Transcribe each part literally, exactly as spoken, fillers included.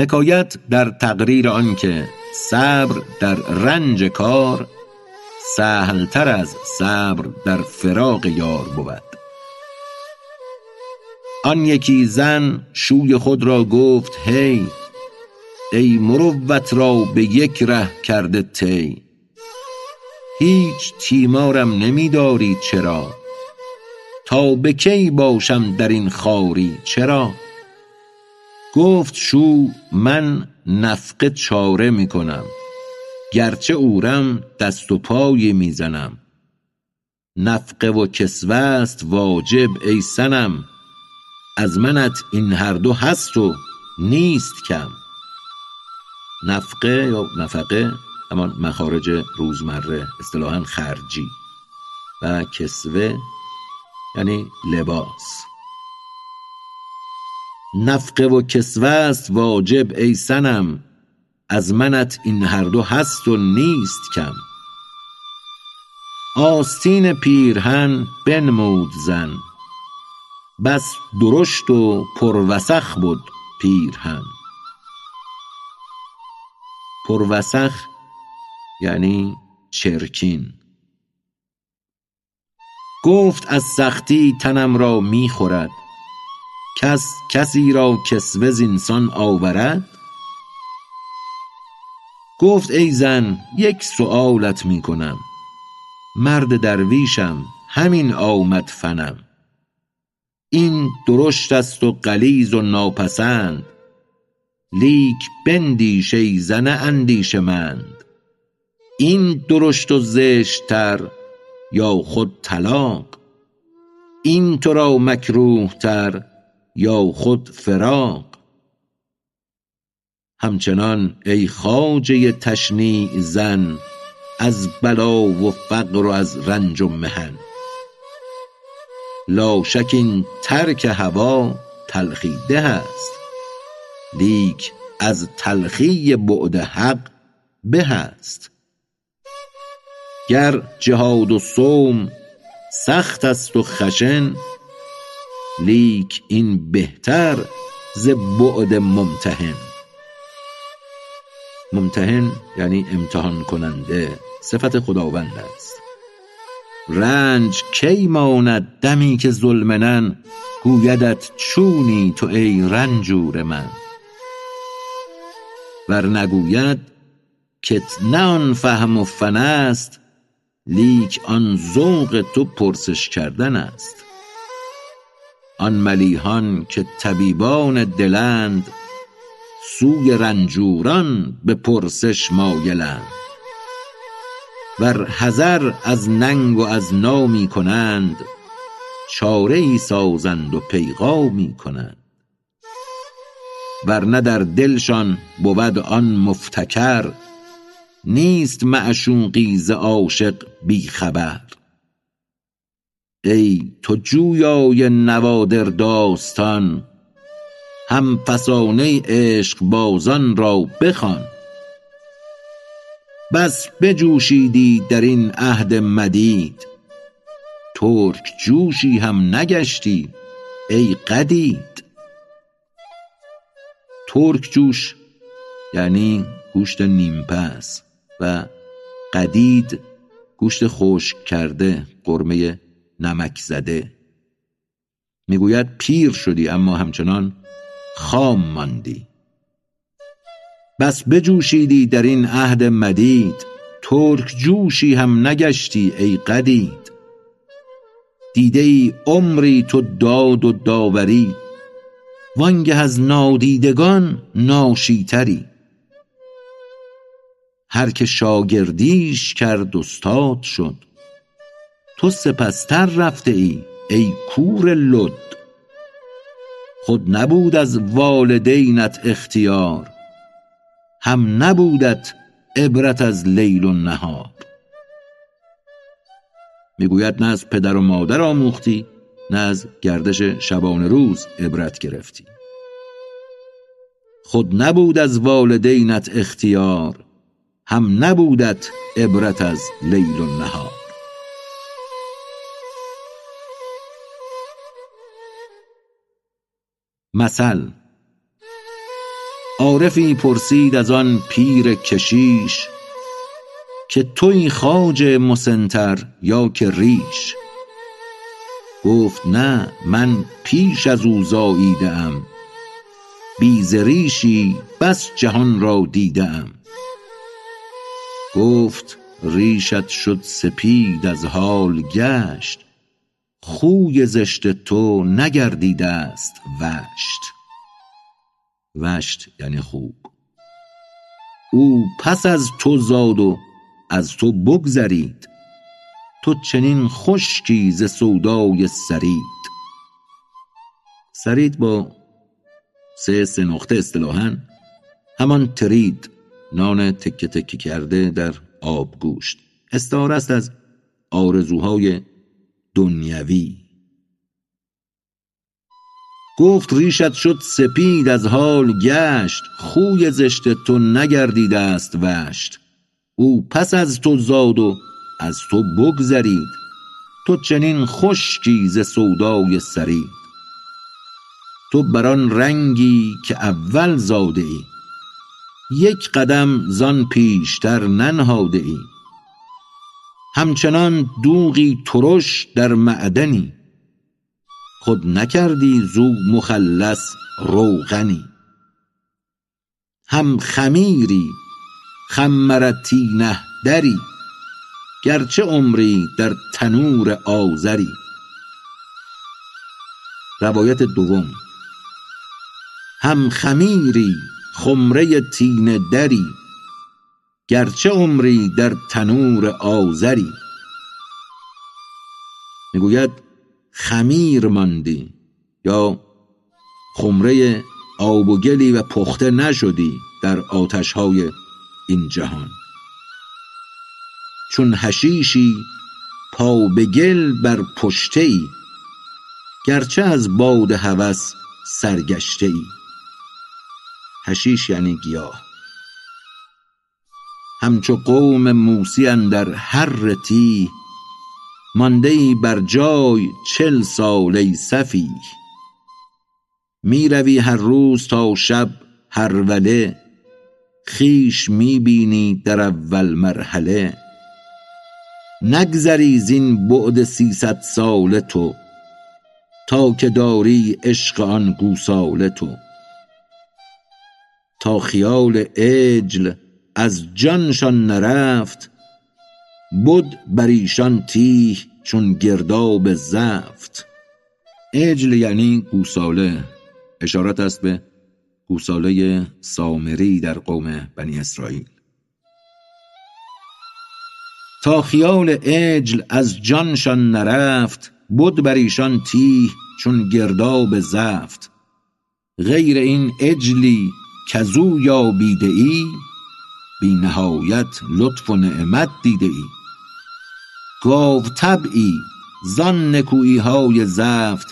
حکایت در تقریر آن که صبر در رنج کار سهلتر از صبر در فراق یار بود. آن یکی زن شوی خود را گفت هی، ای مروت را به یک ره کرده تی، هیچ تیمارم نمی داری چرا؟ تا به کی باشم در این خواری چرا؟ گفت شو من نفقه چاره می کنم، گرچه اورم دست و پای می زنم. نفقه و کسوه است واجب ای سنم، از منت این هر دو هست و نیست کم. نفقه یا نفقه همان مخارج روزمره، اصطلاحاً خرجی، و کسوه یعنی لباس. نفقه و کسوه است واجب ای سنم، از منت این هر دو هست و نیست کم. آستین پیرهن بنمود زن، بس درشت و پروسخ بود پیرهن. پروسخ یعنی چرکین. گفت از سختی تنم را می خورد، کس کسی را کسوه زینسان آورد. گفت ای زن یک سؤالت می کنم، مرد درویشم همین آمد فنم. این درشت است و غلیظ و ناپسند، لیک بندیش ای زن اندیشه مند. این درشت و زشت تر یا خود طلاق، این تو را مکروه تر یا خود فراق. همچنان ای خواجه تشنیع زن، از بلا و فقر و از رنج و محن. لا شک این ترک هوا تلخی ده است، لیک از تلخی بعد حق به است. گر جهاد و صوم سخت است و خشن، لیک این بهتر ز بعد ممتحن. ممتحن یعنی امتحان کننده، صفت خداوند است. رنج کی ماند دمی که ظلمنن، گویدت چونی تو ای رنجور من. ور نگوید کت نه آن فهم و فن است، لیک آن ذوق تو پرسش کردن است. آن ملیحان که طبیبان دلند، سوی رنجوران به پرسش مایلند. ور حذر از ننگ و از نامی کنند، چاره ای سازند و پیغامی کنند. ورنه در دلشان بود آن مفتکر، نیست معشوقی ز عاشق بی خبر. ای تو جویای نوادر داستان، هم فسانه عشق بازان را بخوان. بس بجوشیدی در این عهد مدید، ترک جوشی هم نگشتی ای قدید. ترک جوش یعنی گوشت نیمپس و قدید گوشت خشک کرده، قرمه نمک زده. میگوید پیر شدی اما همچنان خام ماندی. بس بجوشیدی در این عهد مدید، ترک جوشی هم نگشتی ای قدید. دیده ای عمری تو داد و داوری، وانگه از نادیدگان ناشیتری. هر که شاگردیش کرد استاد شد، تو سپستر رفته ای ای کور لد. خود نبود از والدینت اختیار، هم نبودت عبرت از لیل و نهار. میگوید نه از پدر و مادر آموختی، نه از گردش شبانه روز عبرت گرفتی. خود نبود از والدینت اختیار، هم نبودت عبرت از لیل و نهار. مثل عارفی پرسید از آن پیر کشیش که توی خواجه مسنتر یا که ریش؟ گفت نه من پیش از او زاییده ام، بی ز ریشی بس جهان را دیده ام. گفت ریشت شد سپید از حال گشت، خوی زشت تو نگردیده است وشت. وشت یعنی خوب. او پس از تو زاد و از تو بگذرید، تو چنین خشکی ز سودای سرید. سرید با سه سه نقطه اصطلاحاً همان ترید، نان تکه تکه کرده در آب گوشت، استعاره است از آرزوهای دنیوی. گفت ریشت شد سپید از حال گشت، خوی زشت تو نگردیده است وشت. او پس از تو زاد و از تو بگذرید، تو چنین خشکی ز سودای سرید. تو بران رنگی که اول زاده ای، یک قدم زان پیشتر ننهاده ای. همچنان دوغی ترش در معدنی، خود نکردی زو مخلص روغنی. هم خمیری خمرتی نهدری، گرچه عمری در تنور آذری. روایت دوم. هم خمیری خمره تینه دری، گرچه عمری در تنور آذری. میگوید خمیر ماندی یا خمره آب و گلی و پخته نشدی در آتش‌های این جهان. چون حشیشی پا به گل بر پشته‌ای، گرچه از باد هوس سرگشته‌ای. حشیش یعنی گیاه. همچو قوم موسی اندر حر تیه، مانده‌ای بر جای چل سال ای سفیه. می روی هر روز تا شب هر وله، خویش می بینی در اول مرحله. نگذری زین بعد سیصد ساله تو، تا که داری عشق آن گوساله تو. تا خیال عجل از جانشان نرفت، بود بر ایشان تیه چون گرداب زفت. عجل یعنی گوساله، اشارت است به گوساله سامری در قوم بنی اسرائیل. تا خیال عجل از جانشان نرفت، بود بر ایشان تیه چون گرداب زفت. غیر این عجلی کزو یا بیده ای، بی نهایت لطف و نعمت دیده ای. گاو طبعی زان نکویی های زفت،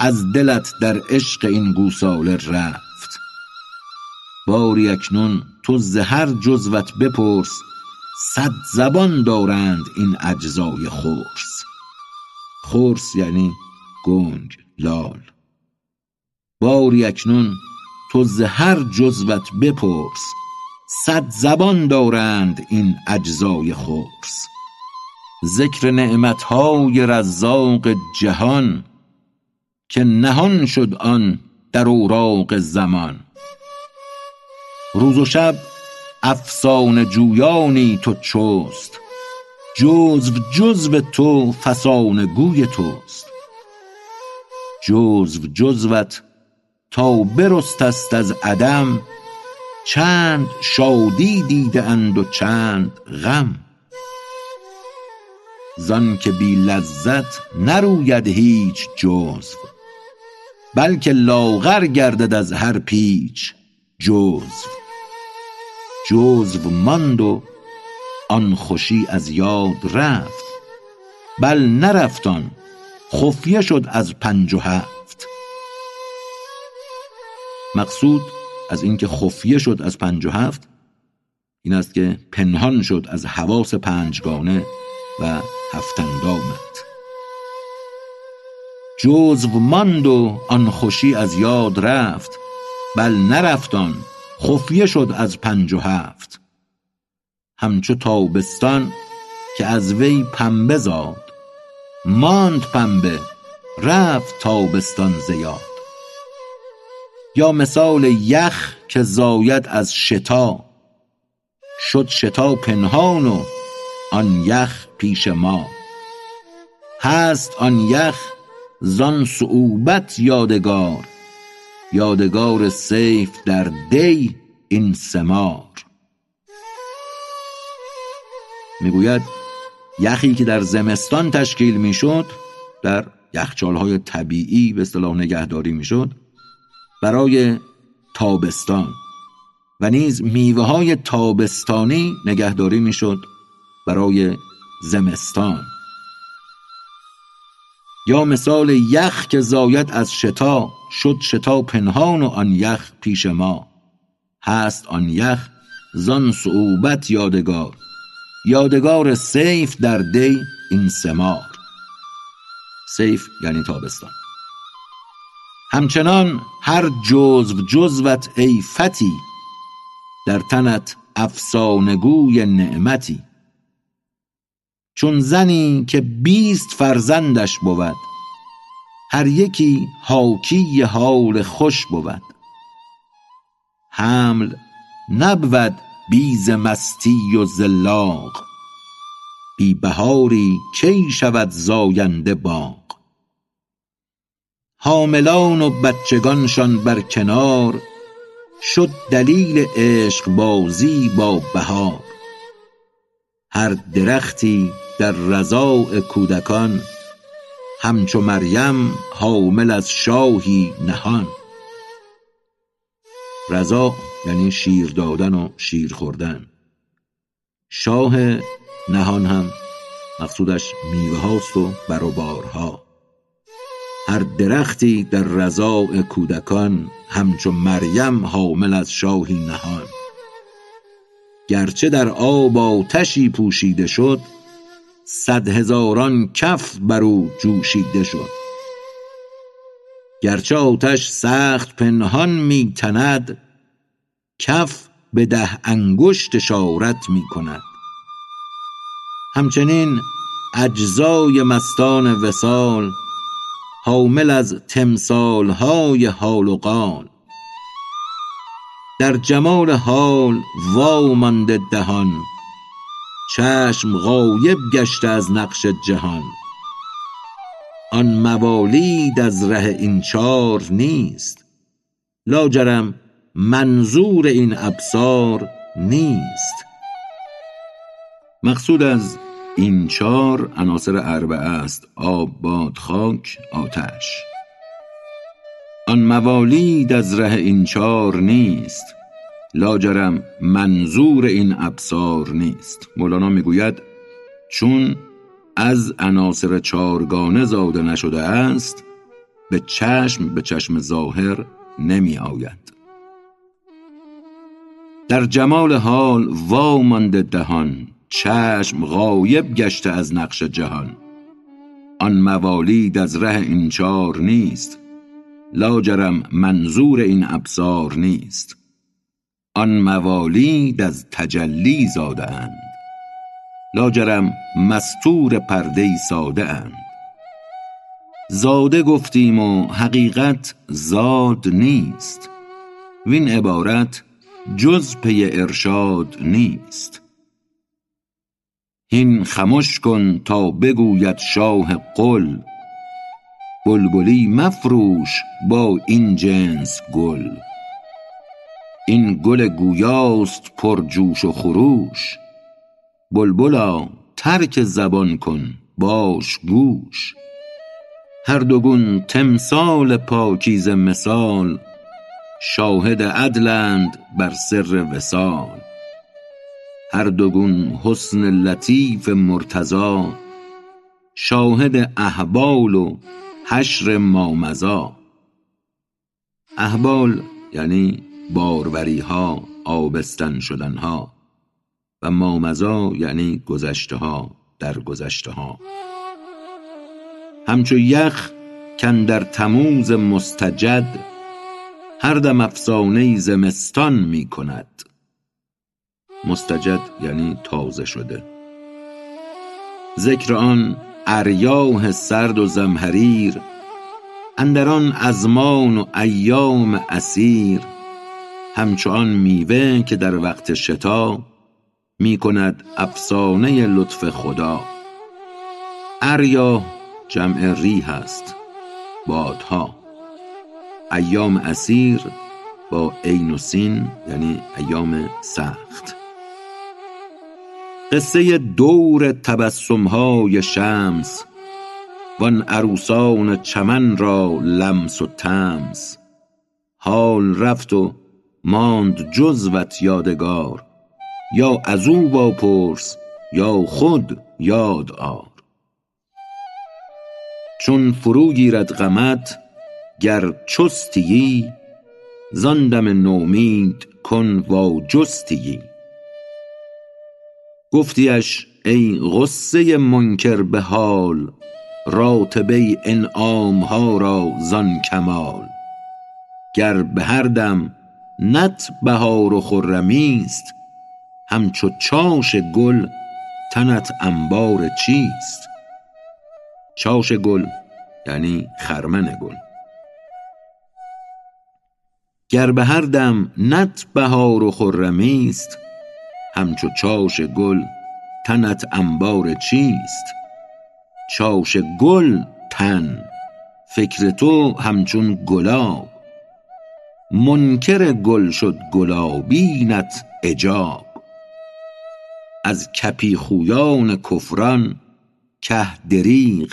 از دلت در عشق این گوساله رفت. باری اکنون تو زهر جزوت بپرس، صد زبان دارند این اجزای خرس. خرس یعنی گنج لال. باری اکنون تو زهر جزوت بپرس، صد زبان دارند این اجزای خرس. ذکر نعمتهای رزاق جهان، که نهان شد آن در اوراق زمان. روز و شب افسانه جویانی تو چست، جزو جزو تو فسانه گوی توست. جزو جزوت تا برستست از عدم، چند شادی دیده اند و چند غم. زان که بی لذت نروید هیچ جزو، بلکه لاغر گردد از هر پیچ جزو. جزو ماند و آن خوشی از یاد رفت، بل نرفتان خفیه شد از پنج و هفت. مقصود از اینکه خفیه شد از پنج و هفت این است که پنهان شد از حواس پنجگانه و هفت‌اندامت. جزو ماند و آن خوشی از یاد رفت، بل نرفتان خفیه شد از پنج و هفت، همچو تابستان که از وی پنبه زاد، ماند پنبه رفت تابستان زیاد. یا مثال یخ که زاید از شتا، شد شتا پنهان و آن یخ پیش ما. هست آن یخ زان صعوبت یادگار، یادگار سیف در دی این سمار. میگوید یخی که در زمستان تشکیل میشد، در یخچالهای طبیعی به اصطلاح نگهداری میشد برای تابستان، و نیز میوه های تابستانی نگهداری میشد برای زمستان. یا مثال یخ که زاید از شتا، شد شتا پنهان و آن یخ پیش ما. هست آن یخ زان صعوبت یادگار، یادگار سیف در دی این سمار. سیف یعنی تابستان. همچنان هر جزو جزوت ای فتی، در تنت افسانگوی نعمتی. چون زنی که بیست فرزندش بود، هر یکی حاکی حال خوش بود. حمل نبود بیز مستی و زلاق، بی بهاری کی شود زاینده باغ. حاملان و بچگانشان بر کنار، شد دلیل عشق بازی با بهار. هر درختی در رضاع کودکان، همچو مریم حامل از شاهی نهان. رضاع یعنی شیر دادن و شیر خوردن. شاه نهان هم مقصودش میوه هاست و بروبارها. هر درختی در رضاع کودکان، همچو مریم حامل از شاهی نهان. گرچه در آب آتشی پوشیده شد، صد هزاران کف برو جوشیده شد. گرچه آتش سخت پنهان می تند، کف به ده انگشت اشارت می کند. همچنین اجزای مستان وصال، حامل از تمثالهای حال و قال. در جمال حال وامانده دهان، چشم غایب گشته از نقش جهان. آن موالید از ره این چار نیست، لاجرم منظور این ابصار نیست. مقصود از این چار عناصر اربعه است: آب، باد، خاک، آتش. آن موالید از ره این چار نیست، لاجرم منظور این ابصار نیست. مولانا میگوید چون از عناصر چارگانه زاده نشده است، به چشم به چشم ظاهر نمی آید. در جمال حال وامانده دهان، چشم غایب گشته از نقش جهان. آن موالید از ره این چار نیست، لاجرم منظور این ابصار نیست. آن موالید از تجلی زاده اند، لاجرم مستور پرده‌ای ساده اند. زاده گفتیم و حقیقت زاد نیست، وین عبارت جز پی ارشاد نیست. هین خموش کن تا بگوید شاه قل، بلبلی مفروش با این جنس گل. این گل گویاست پر جوش و خروش، بلبلا ترک زبان کن باش گوش. هر دوگون تمثال پاکیزه مثال، شاهد عدلند بر سر وصال. هر دوگون حسن لطیف مرتضی، شاهد احوال و حشر مامزا. احوال یعنی باروری ها، آبستن شدن ها، و مامزا یعنی گذشته ها، در گذشته ها. همچو یخ کن در تموز مستجد، هر دم افسانه‌ای زمستان می کند. مستجد یعنی تازه شده. ذکر آن اریاح سرد و زمهریر، اندران ازمان و ایام اسیر، همچون میوه که در وقت شتا می کند افسانه لطف خدا. اریاح جمع ریح است، بادها. ایام اسیر با عین و سین یعنی ایام سخت. قصه دور تبسم‌های شمس، وان عروسان چمن را لمس و تمس. حال رفت و ماند جزوت یادگار، یا از او واپرس یا خود یاد آر. چون فرو گیرد غمت گر چستیی، زندم نومید کن و جستیی. گفتیش ای غصه منکر به حال، راتبه انعام ها را زان کمال. گر به هر دم نت بهار و خرمیست، همچو چاش گل تنت انبار چیست. چاش گل یعنی خرمن گل. گر به هر دم نت بهار و خرمیست، همچو چاش گل تنت انبار چیست. چاش گل تن فکر تو همچون گلاب، منکر گل شد گلابینت عجاب. از کپی خویان کفران که دریغ،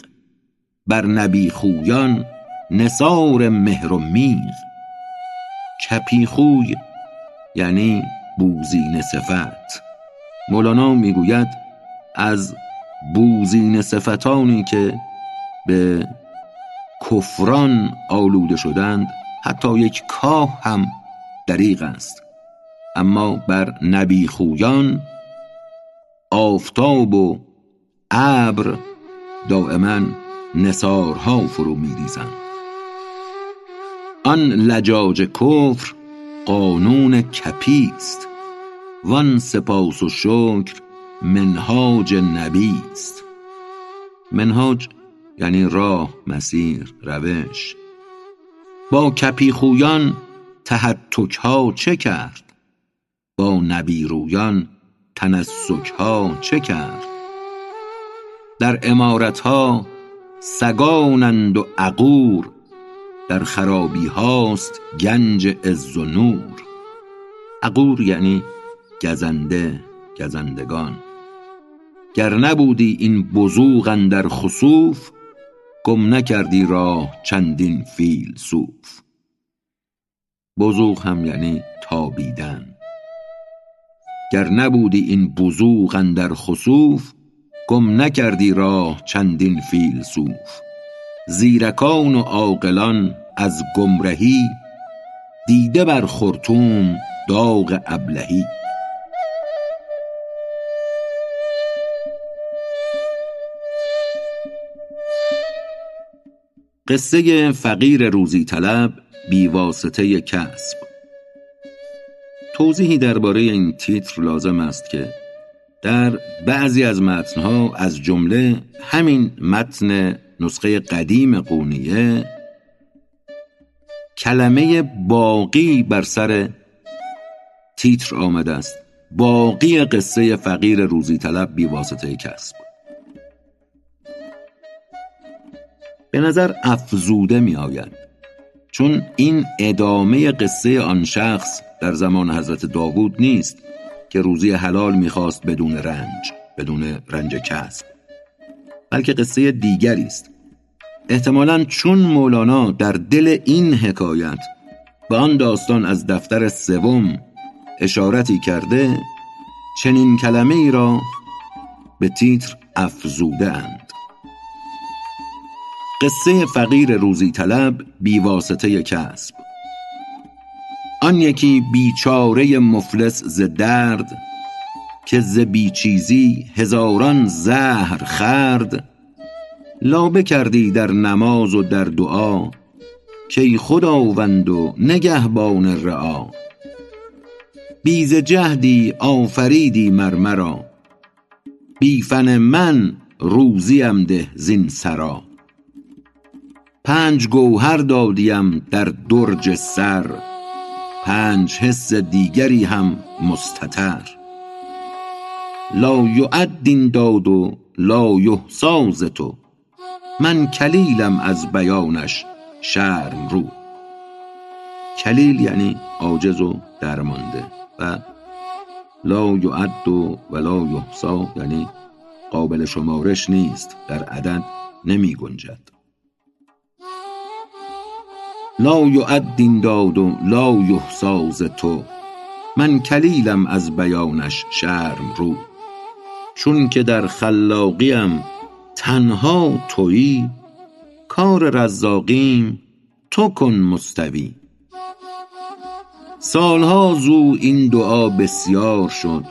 بر نبی خویان نثار مهر و میغ. کپی خوی یعنی بوزین صفت. مولانا میگوید از بوزین صفتانی که به کفران آلوده شدند حتی یک کاه هم دریغ است، اما بر نبی خویان آفتاب و ابر دائما نثارها فرو می‌ریزند. آن لجاج کفر قانون کپی است، وان سپاس و شکر منهاج نبی است. منهاج یعنی راه، مسیر، روش. با کپی خویان تهتک ها چه کرد، با نبی رویان تنسک ها چه کرد. در عمارت ها سگانند و عقور، در خرابی هاست گنج عز و نور. عقور یعنی گزنده، گزندگان. گر نبودی این بزوغ اندر خسوف، گم نکردی راه چندین فیلسوف. بزوغ هم یعنی تابیدن. گر نبودی این بزوغ اندر خسوف، گم نکردی راه چندین فیلسوف. زیرکان و عاقلان از گمرهی، دیده بر خرطوم داغ ابلهی. قصه فقیر روزی طلب بی واسطه کسب. توضیحی درباره این تیتر لازم است که در بعضی از متنها، از جمله همین متن نسخه قدیم قونیه، کلمه باقی بر سر تیتر آمده است. باقی قصه فقیر روزی طلب بی واسطه کسب. به نظر افزوده می آید، چون این ادامه قصه آن شخص در زمان حضرت داوود نیست که روزی حلال می خواست بدون رنج، بدون رنج کسب، بلکه قصه دیگری است. احتمالاً چون مولانا در دل این حکایت به آن داستان از دفتر سوم اشارتی کرده، چنین کلمه ای را به تیتر افزوده اند. قصه فقیر روزی طلب بی واسطه کسب. آن یکی بیچاره مفلس ز درد، که ز بیچیزی هزاران زهر خورد. لابه کردی در نماز و در دعا، که ای خداوند و نگهبان رعا، بی ز جهدی آفریدی مر مرا، بی فن من روزیم ده زین سرا. پنج گوهر دادیم در درج سر، پنج حس دیگری هم مستتر. لا یعد این داد و لا یحصی ز تو، من کلیلم از بیانش شرم رو. کلیل یعنی عاجز و درمانده، و لا یعد و لا یحصی یعنی قابل شمارش نیست، در عدد نمی گنجد. لا یعد این داد و لا یحصی ز تو، من کلیلم از بیانش شرم رو. چون که در خلاقیم تنها تویی، کار رزاقیم تو کن مستوی. سالها زو این دعا بسیار شد،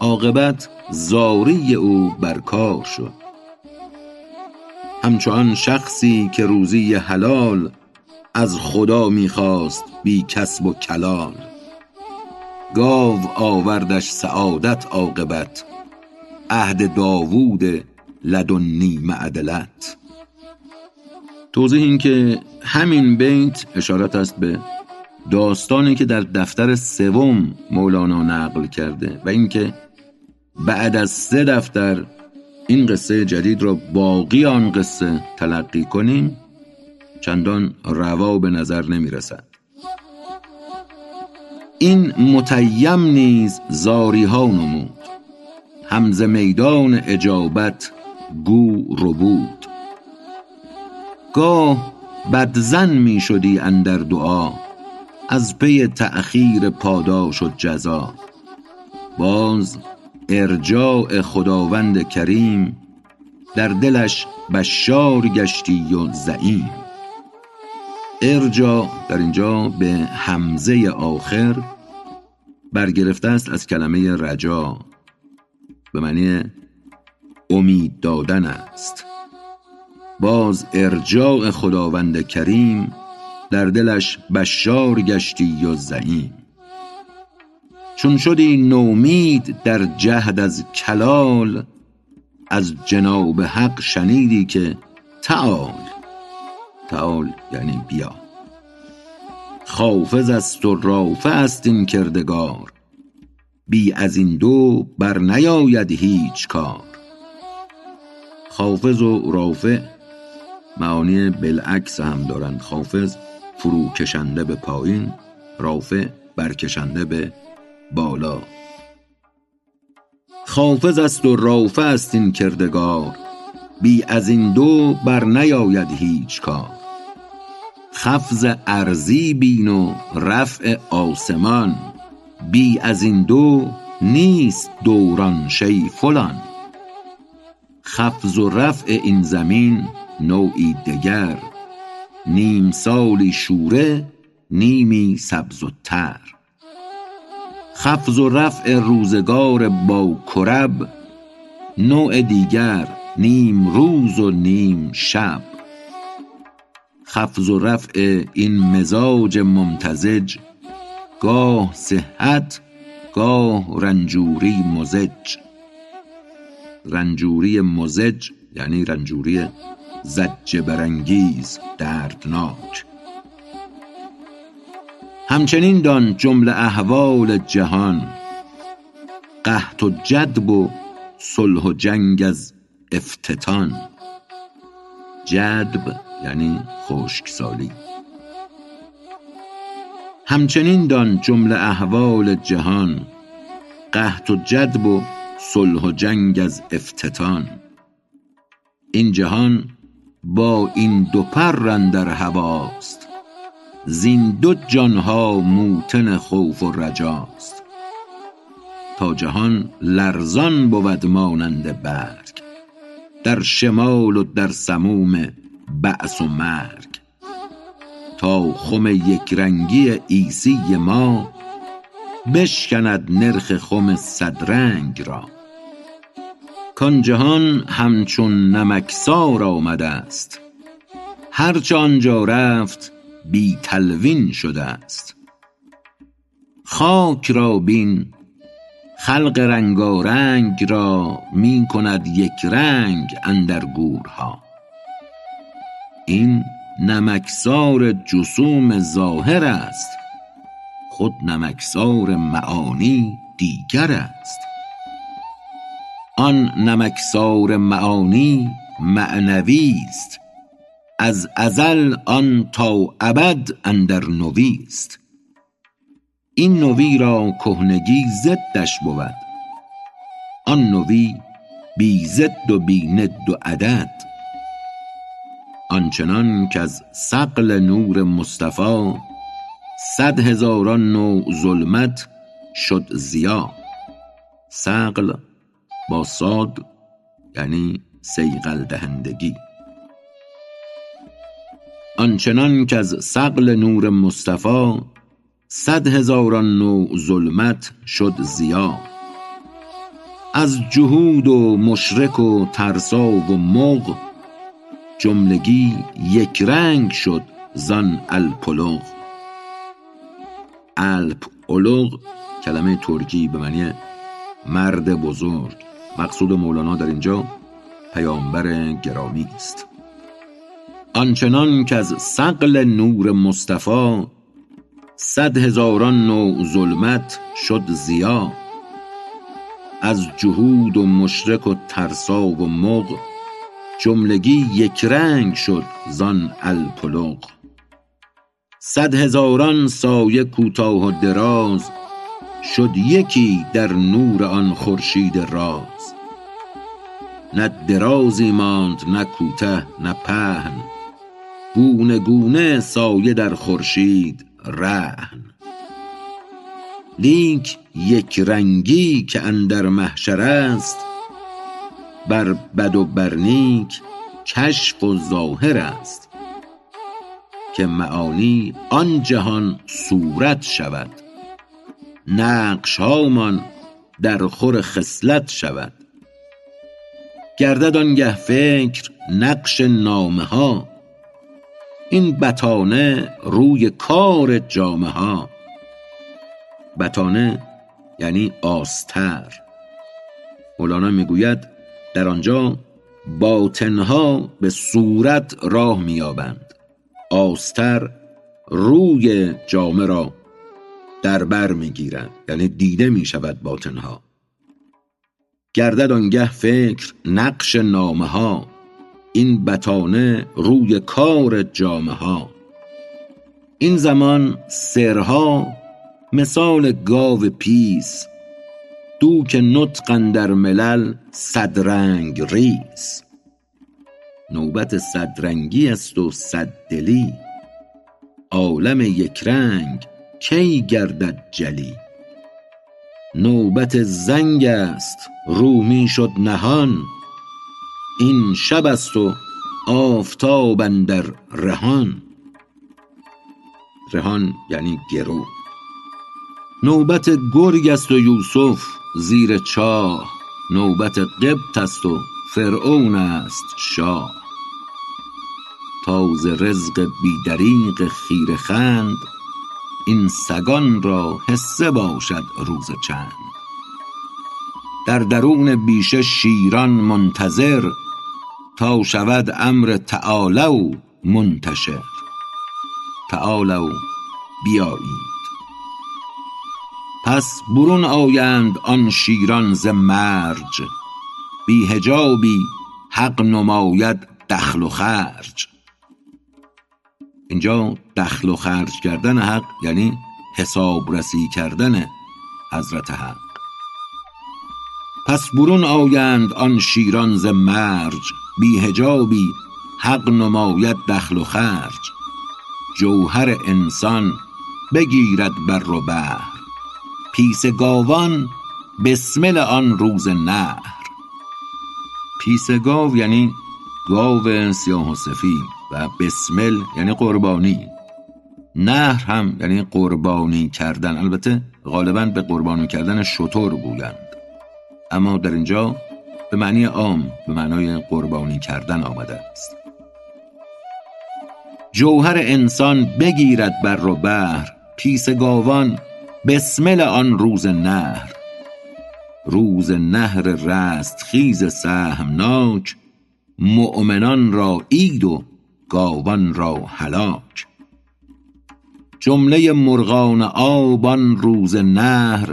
عاقبت زاری او برکار شد. همچنان شخصی که روزی حلال از خدا میخواست بی کسب و کلال. گاو آوردش سعادت عاقبت، عهد داوود لدنی معدلت. توضیح این که همین بیت اشارت است به داستانی که در دفتر سوم مولانا نقل کرده و اینکه بعد از سه دفتر این قصه جدید را باقی آن قصه تلقی کنیم چندان روا به نظر نمی رسد. این متیم نیز زاری ها نمود، هم ز میدان اجابت گو ربود. گاه بدزن می شدی اندر دعا، از پی تأخیر پاداش و جزا. باز ارجاع خداوند کریم، در دلش بشار گشتی و زعیم. ارجاع در اینجا به همزه آخر برگرفته است از کلمه رجا، به معنی امید دادن است. باز ارجاع خداوند کریم، در دلش بشار گشتی و زعیم. چون شدی نومید در جهد از کلال، از جناب حق شنیدی که تعال. تعال یعنی بیا. خافض است و رافع است این کردگار، بی از این دو بر نیاید هیچ کار. خافض و رافع معانی بالعکس هم دارند. خافض فرو کشنده به پایین، رافع برکشنده به بالا. خافض است و رافع است این کردگار، بی از این دو بر نیاید هیچ کار. خفض ارضی بین و رفع آسمان، بی از این دو نیست دوران شی فلان. خفض و رفع این زمین نوعی دگر، نیم سالی شوره نیمی سبز و تر. خفض و رفع روزگار با کرب، نوع دیگر نیم روز و نیم شب. خفض و رفع این مزاج ممتزج، گاه صحت گاه رنجوری مزج. رنجوری مزج یعنی رنجوری زجر برانگیز دردناک. همچنین دان جمله احوال جهان، قحط و جدب و صلح و جنگ از افتتان. جدب یعنی خشکسالی. همچنین دان جمله احوال جهان، قحط و جدب و صلح و جنگ از افتتان. این جهان با این دو پر اندر هواست، زین دو جانها موتن خوف و رجاست. تا جهان لرزان بود مانند برگ، در شمال و در سموم بعث و مرگ. تا خم یک رنگی عیسی ما، بشکند نرخ خم صد رنگ را. کان جهان همچون نمکسار آمده است، هرچه آنجا رفت بی تلوین شده است. خاک را بین خلق رنگارنگ را می کند یک رنگ اندر گورها. این نمکسار جسوم ظاهر است، خود نمکسار معانی دیگر است. آن نمکسار معانی معنوی است، از ازل آن تا ابد اندر نوی است. این نوی را کهنگی ضدش بود، آن نوی بی ضد و بی ند و عدد. آنچنان که از صقل نور مصطفی صد هزاران نوع ظلمت شد ضیا. صقل با صاد یعنی صیقل دهندگی. آنچنان که از صقل نور مصطفی صد هزاران نوع ظلمت شد ضیا. از جهود و مشرک و ترسا و مغ جملگی یک رنگ شد زان الپلغ. الپ الغ کلمه ترکی به معنی مرد بزرگ. مقصود مولانا در اینجا پیامبر گرامی است. آنچنان که از صقل نور مصطفی صد هزاران نوع ظلمت شد ضیا. از جهود و مشرک و ترسا و مغ جملگی یک رنگ شد زان الپلغ. صد هزاران سایه کوتاه و دراز شد یکی در نور آن خورشید راز. نه درازی ماند نه کوته نه پهن، گونه گونه سایه در خورشید رهن. لیک یک رنگی که اندر محشر است، بر بد و بر نیک کشف و ظاهر است. که معانی آن جهان صورت شود، نقش هامان در خور خصلت شود. گردد آنگه فکر نقش نامه ها، این بتانه روی کار جامه ها. بتانه یعنی آستر. مولانا میگوید در آنجا باطنها به صورت راه میابند، آستر روی جامه را در بر میگیرند، یعنی دیده میشود باطنها. گردد آنگه فکر نقش نامه ها، این بتانه روی کار جامه ها. این زمان سرها مثال گاو پیس، دوک نطقن در ملل صدرنگ ریز. نوبت صدرنگی است و صددلی، عالم یک رنگ کی گردد جلی. نوبت زنگ است رومی شد نهان، این شب است و آفتاب اندر رهان. رهان یعنی گرو. نوبت گرگ است و یوسف زیر چاه، نوبت قبط است و فرعون است شاه. تاز رزق بی دریغ خیره خند، این سگان را حصه باشد روز چند. در درون بیشه شیران منتظر، تا شود امر تعالو منتشر. تعالو بیایید. پس برون آیند آن شیران ز مرج، بی حجابی حق نماید دخل و خرج. اینجا دخل و خرج کردن حق یعنی حساب رسی کردن حضرت حق. پس برون آیند آن شیران ز مرج، بی حجابی حق نماید دخل و خرج. جوهر انسان بگیرد بر و بحر، پیس گاوان بسمل آن روز نهر. پیس گاو یعنی گاو سیاه و سفید و بسمل یعنی قربانی. نهر هم یعنی قربانی کردن. البته غالبا به قربانی کردن شتر بودند، اما در اینجا به معنی عام، به معنای قربانی کردن آمده است. جوهر انسان بگیرد بر و بحر، پیس گاوان بسمل آن روز نهر. روز نهر رستخیز سهمناک، مؤمنان را عید و گاوان را هلاک. جمله مرغان آبان روز نهر،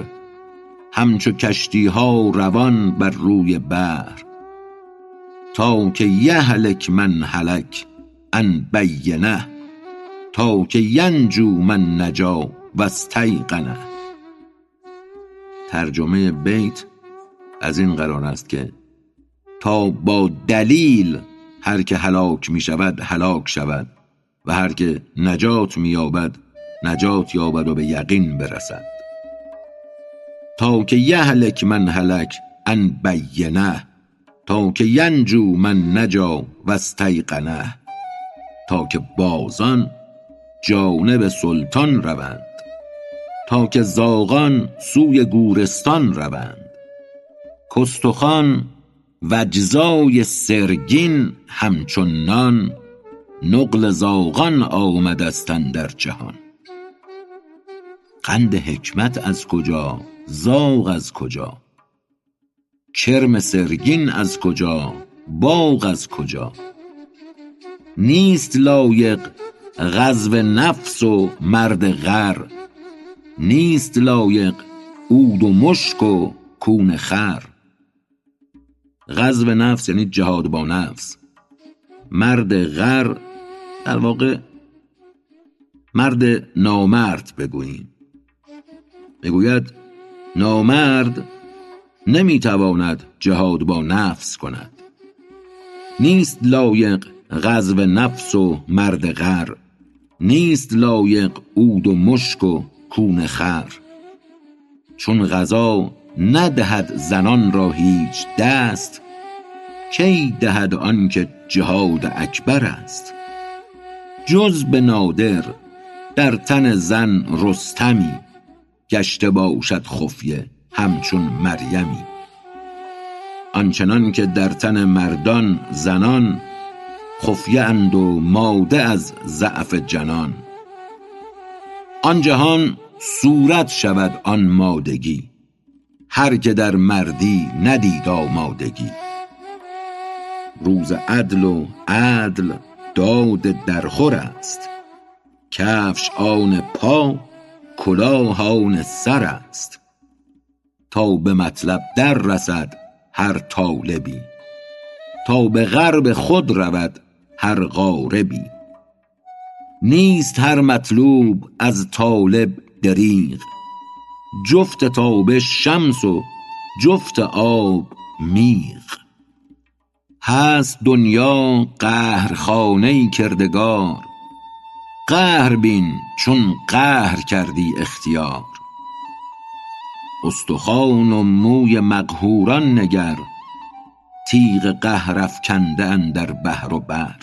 همچو کشتی ها روان بر روی بحر. تا که یهلک من هلک عن بینه، تا که ینجو من نجا و استیقنه. ترجمه بیت از این قرار است که تا با دلیل هر که هلاک می شود هلاک شود و هر که نجات می یابد نجات یابد و به یقین برسد. تا که یهلک من هلک عن بینه، تا که ینجو من نجا و استیقنه. تا که بازان جانب سلطان روند، تا که زاغان سوی گورستان روند. کستخان وجزای سرگین همچون نان، نقل زاغان آمدستن در جهان. قند حکمت از کجا؟ زاغ از کجا؟ چرم سرگین از کجا؟ باغ از کجا؟ نیست لایق غزو نفس و مرد غر، نیست لایق عود و مشک و کون خر. غزو نفس یعنی جهاد با نفس، مرد غر در واقع مرد نامرد بگوییم. بگوید نامرد نمیتواند جهاد با نفس کند. نیست لایق غزو نفس و مرد غر، نیست لایق عود و مشک و کون خر. چون غذا ندهد زنان را هیچ دست، کی دهد آن که جهاد اکبر است. جز به نادر در تن زن رستمی، گشته باشد خفیه همچون مریمی. آنچنان که در تن مردان زنان، خفیه اند و ماده از ضعف جنان. آن جهان صورت شود آن مادگی، هر که در مردی ندید آمادگی. روز عدل و عدل داد درخور است، کفش آن پا کلاه آن سر است. تا به مطلب در رسد هر طالبی، تا به غرب خود رود هر غاربی. نیست هر مطلوب از طالب دریغ، جفت تابش شمس و جفت آب میغ. هست دنیا قهرخانه کردگار، قهر بین چون قهر کردی اختیار. استخوان و موی مقهوران نگر، تیغ قهر افکنده اندر بحر و بر.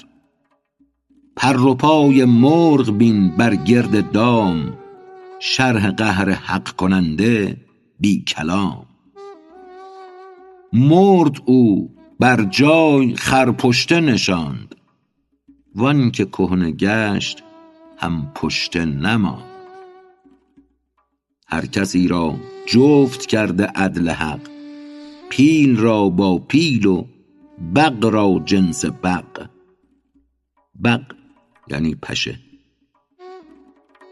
پر و پای مرغ بین بر گرد دام، شرح قهر حق کننده بی کلام. مرد او بر جای خرپشته نشاند، وان که کهنه گشت هم پشته نماند. هر کسی را جفت کرده عدل حق، پیل را با پیل و بق را جنس بق. بق یعنی پشه.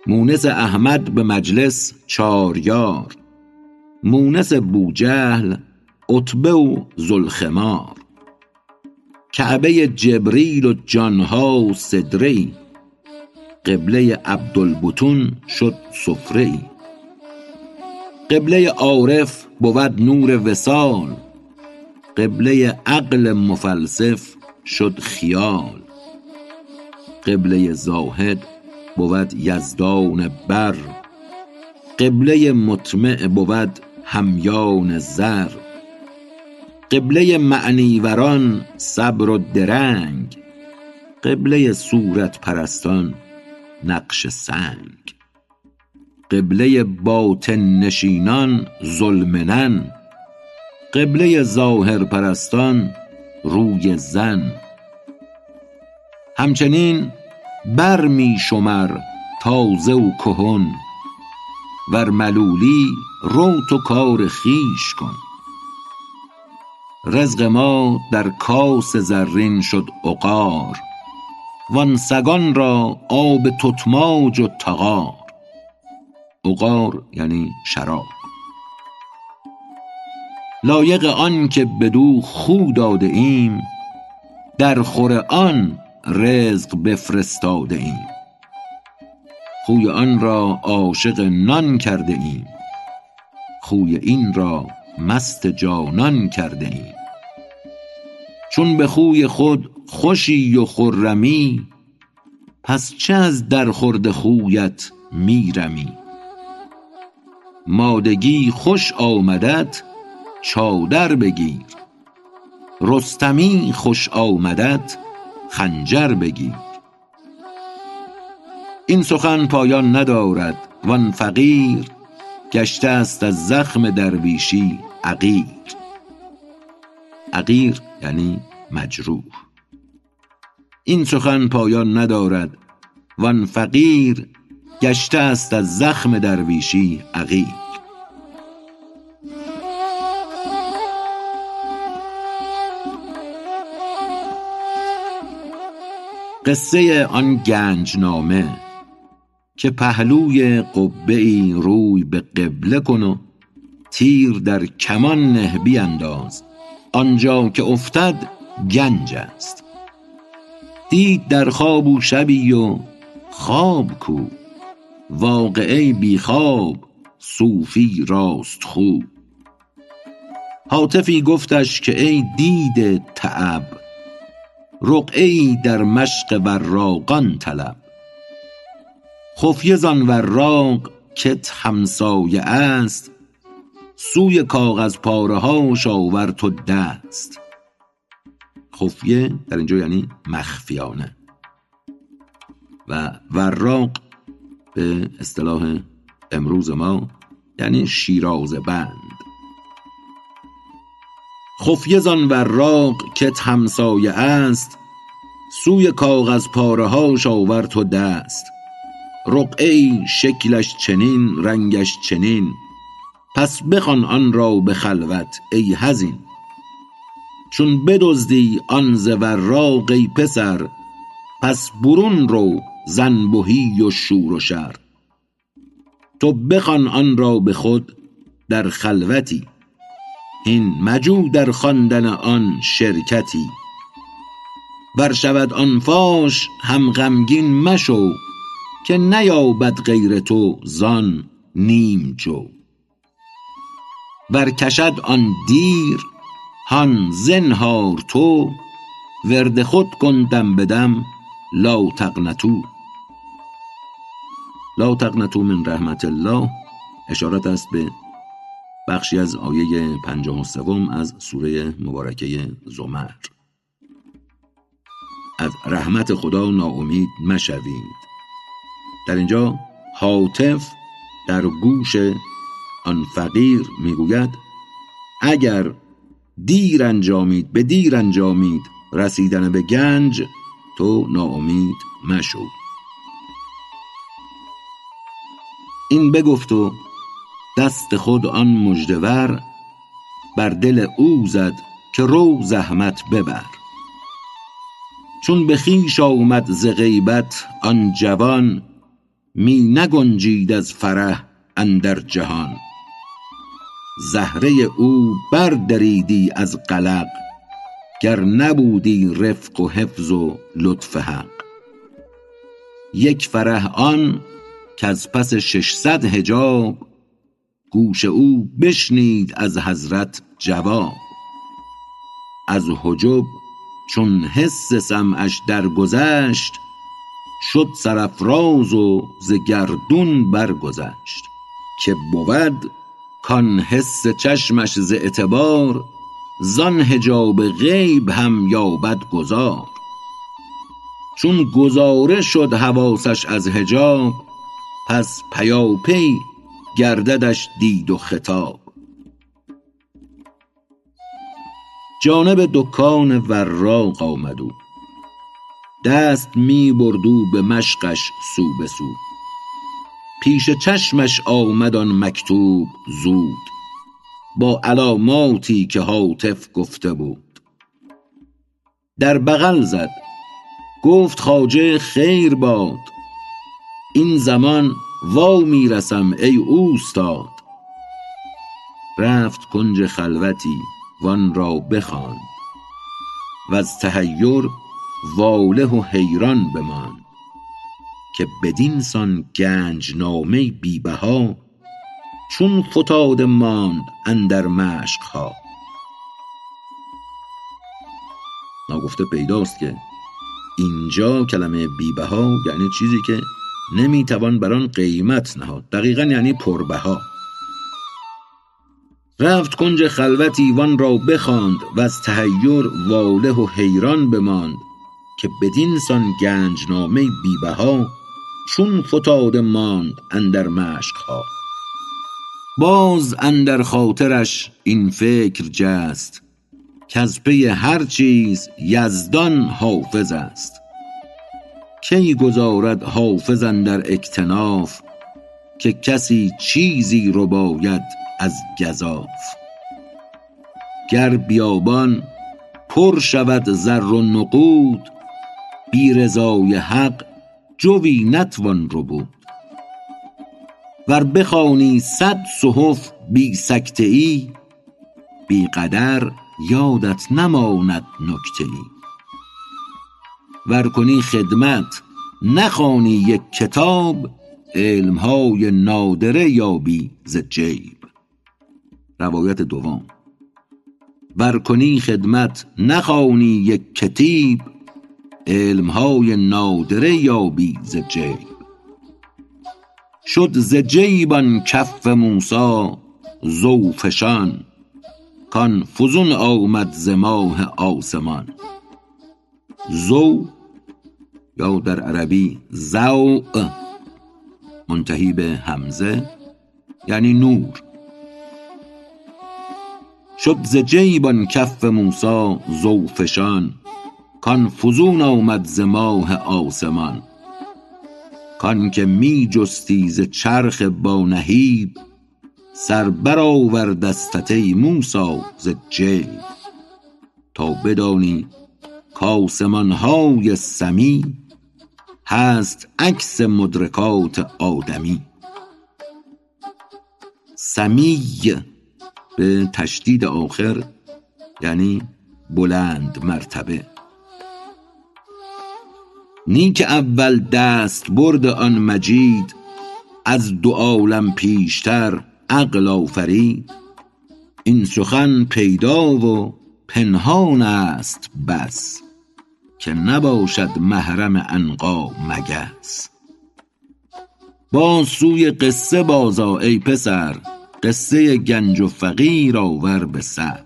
مونس احمد به مجلس چاریار، مونس بوجهل عتبه و ذوالخمار. کعبه جبریل و جانها و سدری، قبله عبدالبطون شد سفری. قبله عارف بود نور وصال، قبله عقل مفلسف شد خیال. قبله زاهد بود یزدان بر، قبله مطمع بود همیان زر. قبله معنیوران صبر و درنگ، قبله صورت پرستان نقش سنگ. قبله باطن نشینان ظلمنن، قبله ظاهر پرستان روی زن. همچنین بر می شمر تازه و کهن، ور ملولی رو تو کار خویش کن. رزق ما در کاس زرین شد عقار، وان سگان را آب تتماج و تغار. عقار یعنی شراب. لایق آن که بدو خو داده ایم، در خور آن رزق بفرستاده ایم. خوی آن را عاشق نان کرده ایم، خوی این را مست جانان کرده ایم. چون به خوی خود خوشی و خرمی، پس چه از در خورد خویت میرمی. مادگی خوش آمدت چادر بگیر، رستمی خوش آمدت خنجر بگیر. این سخن پایان ندارد وان فقیر، گشته است از زخم درویشی عقیر. عقیر یعنی مجروح. این سخن پایان ندارد وان فقیر، گشته است از زخم درویشی عقیر. قصه آن گنجنامه که پهلوی قبه‌ای روی به قبله کن و تیر در کمان نه بینداز، آنجا که افتد گنج است. دید در خواب و شبی و خواب کو، واقعه بی خواب صوفی راست خو. هاتفی گفتش که ای دید تعب، رقعی در مشق وراقان طلب. خفیه زان وراق کت همسایه است، سوی کاغذ پاره هاش آور تو دست. خفیه در اینجا یعنی مخفیانه، و وراق به اصطلاح امروز ما یعنی شیرازه بند. خفیه زان وراق کت همسایه است، سوی کاغذ پاره هاش آور تو دست. رقعی شکلش چنین رنگش چنین، پس بخوان آن را به خلوت ای حزین. چون بدزدی آن ز وراق ای پسر، پس برون رو ز انبهی و شور و شر. تو بخوان آن را به خود در خلوتی، این مجو در خواندن آن شرکتی. ور شود آن فاش هم غمگین مشو، که نیابد غیر تو زان نیم جو. ور کشد آن دیر هان زنهار تو، ورد خود کن دم بدم لا تقنطو. لا تقنطو من رحمت الله اشارت است به بخشی از آیه پنجاه و سوم از سوره مبارکه زمر. از رحمت خدا ناامید مشوید. در اینجا هاتف در گوش آن فقیر میگوید اگر دیر انجامید، به دیر انجامید رسیدن به گنج، تو ناامید مشو. این بگفت و دست خود آن مژده‌ور، بر دل او زد که رو زحمت ببر. چون به خویش آمد ز غیبت آن جوان، می نگنجید از فرح اندر جهان. زهره او بردریدی از قلق، گر نبودی رفق و حفظ و لطف حق. یک فرح آن که از پس ششصد حجاب، گوش او بشنید از حضرت جواب. از حجب چون حس سمعش درگذشت، شد سرافراز و ز گردون برگذشت. که بود کان حس چشمش ز اعتبار، زان حجاب غیب هم یابد گذار. چون گذاره شد حواسش از حجاب، پس پیاپی گرددش دید و خطاب. جانب دکان وراق آمدو، دست می بردو به مشقش سو به سو. پیش چشمش آمد آن مکتوب زود، با علاماتی که هاتف گفته بود. در بغل زد، گفت خواجه خیر باد، این زمان وا می رسم ای اوستاد. رفت کنج خلوتی وان را بخواند، و از تحیر واله و حیران بمان، که بدین سان گنجنامه بی بها چون فتاد ماند اندر مشقها. ناگفته پیداست که اینجا کلمه بی بها یعنی چیزی که نمیتوان بر آن قیمت نهاد، دقیقاً یعنی پربها. رفت کنج خلوت ایوان را بخواند، و از تحیر واله و حیران بماند، که بدین سان گنجنامه بی بها چون فتاده ماند اندر مشقها. باز اندر خاطرش این فکر جست، که از پی هر چیز یزدان حافظ است. کی گذارد حافظ اندر اکتناف، که کسی چیزی رو باید از گزاف. گر بیابان پر شود زر و نقود، بی رضای حق جوی نتوان رو بود. ور بخوانی صد صحف بی سکته ای، بی قدر یادت نماند نکته ای. ور کنی خدمت نخوانی یک کتاب، علمهای نادره یابی ز جیب. روایت دوم. ور کنی خدمت نخوانی یک کتیب، علمهای نادره یابی ز جیب. شد ز جیبان کف موسی زوفشان، کان فزون آمد ز ماه آسمان. زو یا در عربی زو منتهی به همزه یعنی نور. شد ز جیبان کف موسی زوفشان، کان فزون آمد ز ماه آسمان. کان که می جستی ز چرخ با نهیب، سر برآوردستت ای موسی ز جیب. تا بدانی کآسمانهای سمی، هست عکس مدرکات آدمی. سمی به تشدید آخر یعنی بلند مرتبه. نیک اول دست برد آن مجید، از دو عالم پیشتر عقل آفرید. این سخن پیدا و پنهان است بس، که نباشد محرم عنقا مگس. باز سوی قصه بازا ای پسر، قصه گنج و فقیر آور به سر.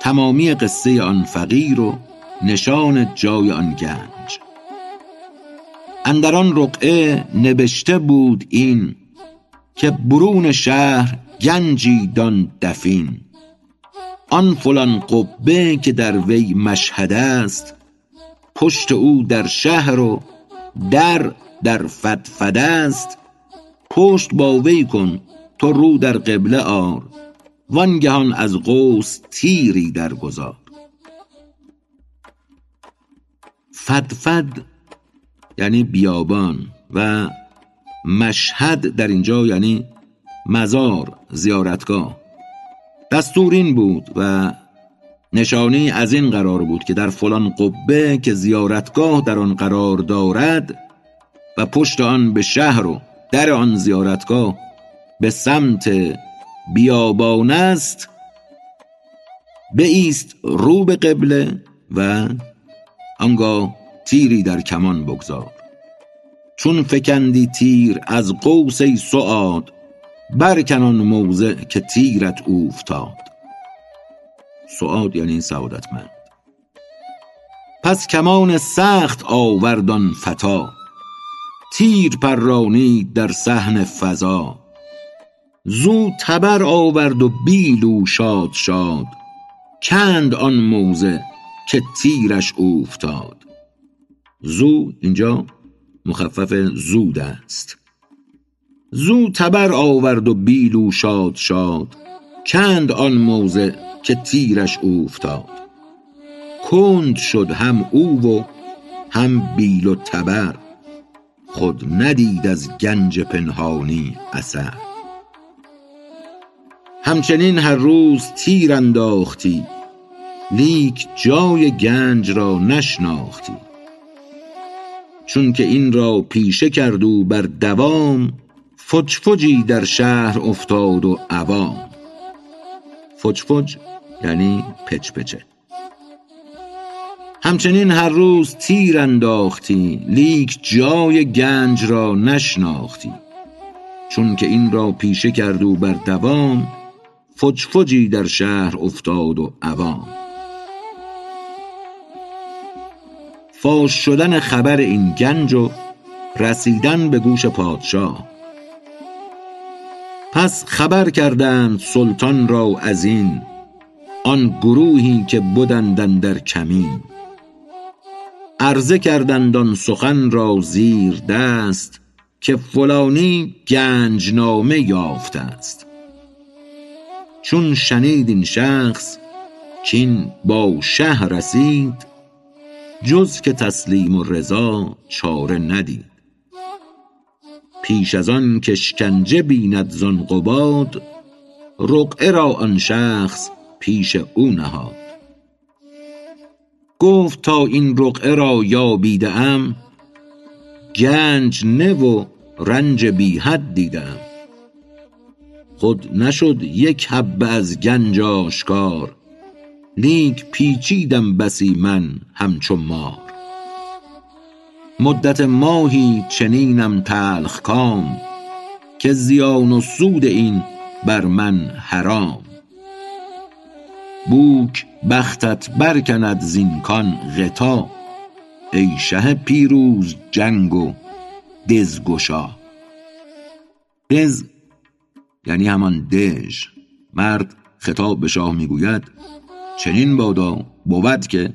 تمامی قصه آن فقیر و نشان جای آن گنج. اندر آن رقعه نبشته بود این، که برون شهر گنجی دان دفین. آن فلان قبه که در وی مشهد است، پشت او در شهر و در در فدفده است. پشت با وی کن تو رو در قبله آر، وانگهان از قوس تیری در گذار. فدفد یعنی بیابان، و مشهد در اینجا یعنی مزار، زیارتگاه. دستور این بود و نشانی از این قرار بود که در فلان قبه که زیارتگاه در آن قرار دارد، و پشت آن به شهر و در آن زیارتگاه به سمت بیابان است، بایست رو به قبله و آنگاه تیری در کمان بگذار. چون فکندی تیر از قوس سعاد، برکنان موضع که تیرت اوفتاد. سعاد یعنی سعادتمند. پس کمان سخت آوردان فتا، تیر پرانی در صحن فضا. زو تبر آورد و بیل و شاد شاد، کند آن موزه که تیرش افتاد. زو اینجا مخفف زود است. زو تبر آورد و بیل و شاد شاد، کند آن موزه که تیرش افتاد. کند شد هم او و هم بیل و تبر، خود ندید از گنج پنهانی اثر. همچنین هر روز تیر انداختی، لیک جای گنج را نشناختی. چون که این را پیشه کرد و بر دوام، فجفجی در شهر افتاد و عوام. فجفج یعنی پچ پچه. همچنین هر روز تیر انداختی، لیک جای گنج را نشناختی. چون که این را پیشه کرد و بر دوام، فجفجی در شهر افتاد و عوام. فاش شدن خبر این گنج و رسیدن به گوش پادشاه. پس خبر کردند سلطان را از این، آن گروهی که بودند اندر کمین. عرضه کردند آن سخن را زیر دست، که فلانی گنجنامه یافته است. چون شنید این شخص کین با شه رسید، جز که تسلیم و رضا چاره ندید. پیش از آن که شکنجه بیند زان قباد، رقعه را آن شخص پیش او نهاد. گفت تا این رقعه را یابیده ام، گنج نه و رنج بی حد دیدم. خود نشد یک حبه از گنج آشکار، لیک پیچیدم بسی من همچو مار. مدت ماهی چنینم تلخ کام، که زیان و سود این بر من حرام. بوک بختت برکند زینکان غطا، ای شه پیروز جنگ و دزگشا. دز یعنی همان دژ. مرد خطاب به شاه میگوید چنین بادا بود که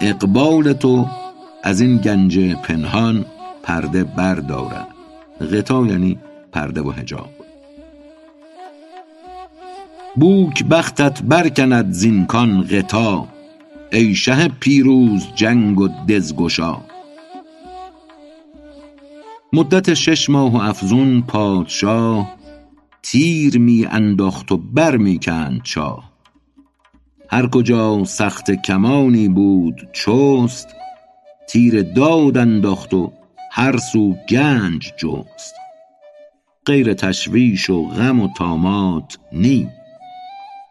اقبال تو از این گنج پنهان پرده بردارد. غطا یعنی پرده و حجاب. بوک بختت برکند زینکان غطا، ای شه پیروز جنگ و دزگشا. مدت شش ماه و افزون پادشاه، تیر می انداخت و بر می کند چاه. هر کجا سخت کمانی بود چست، تیر داد انداخت و هر سو گنج جست. غیر تشویش و غم و طامات نی،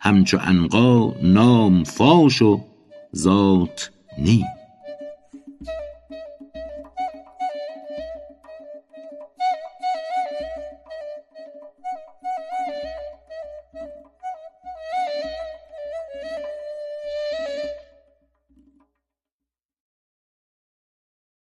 همچو عنقا نام فاش و ذات نی.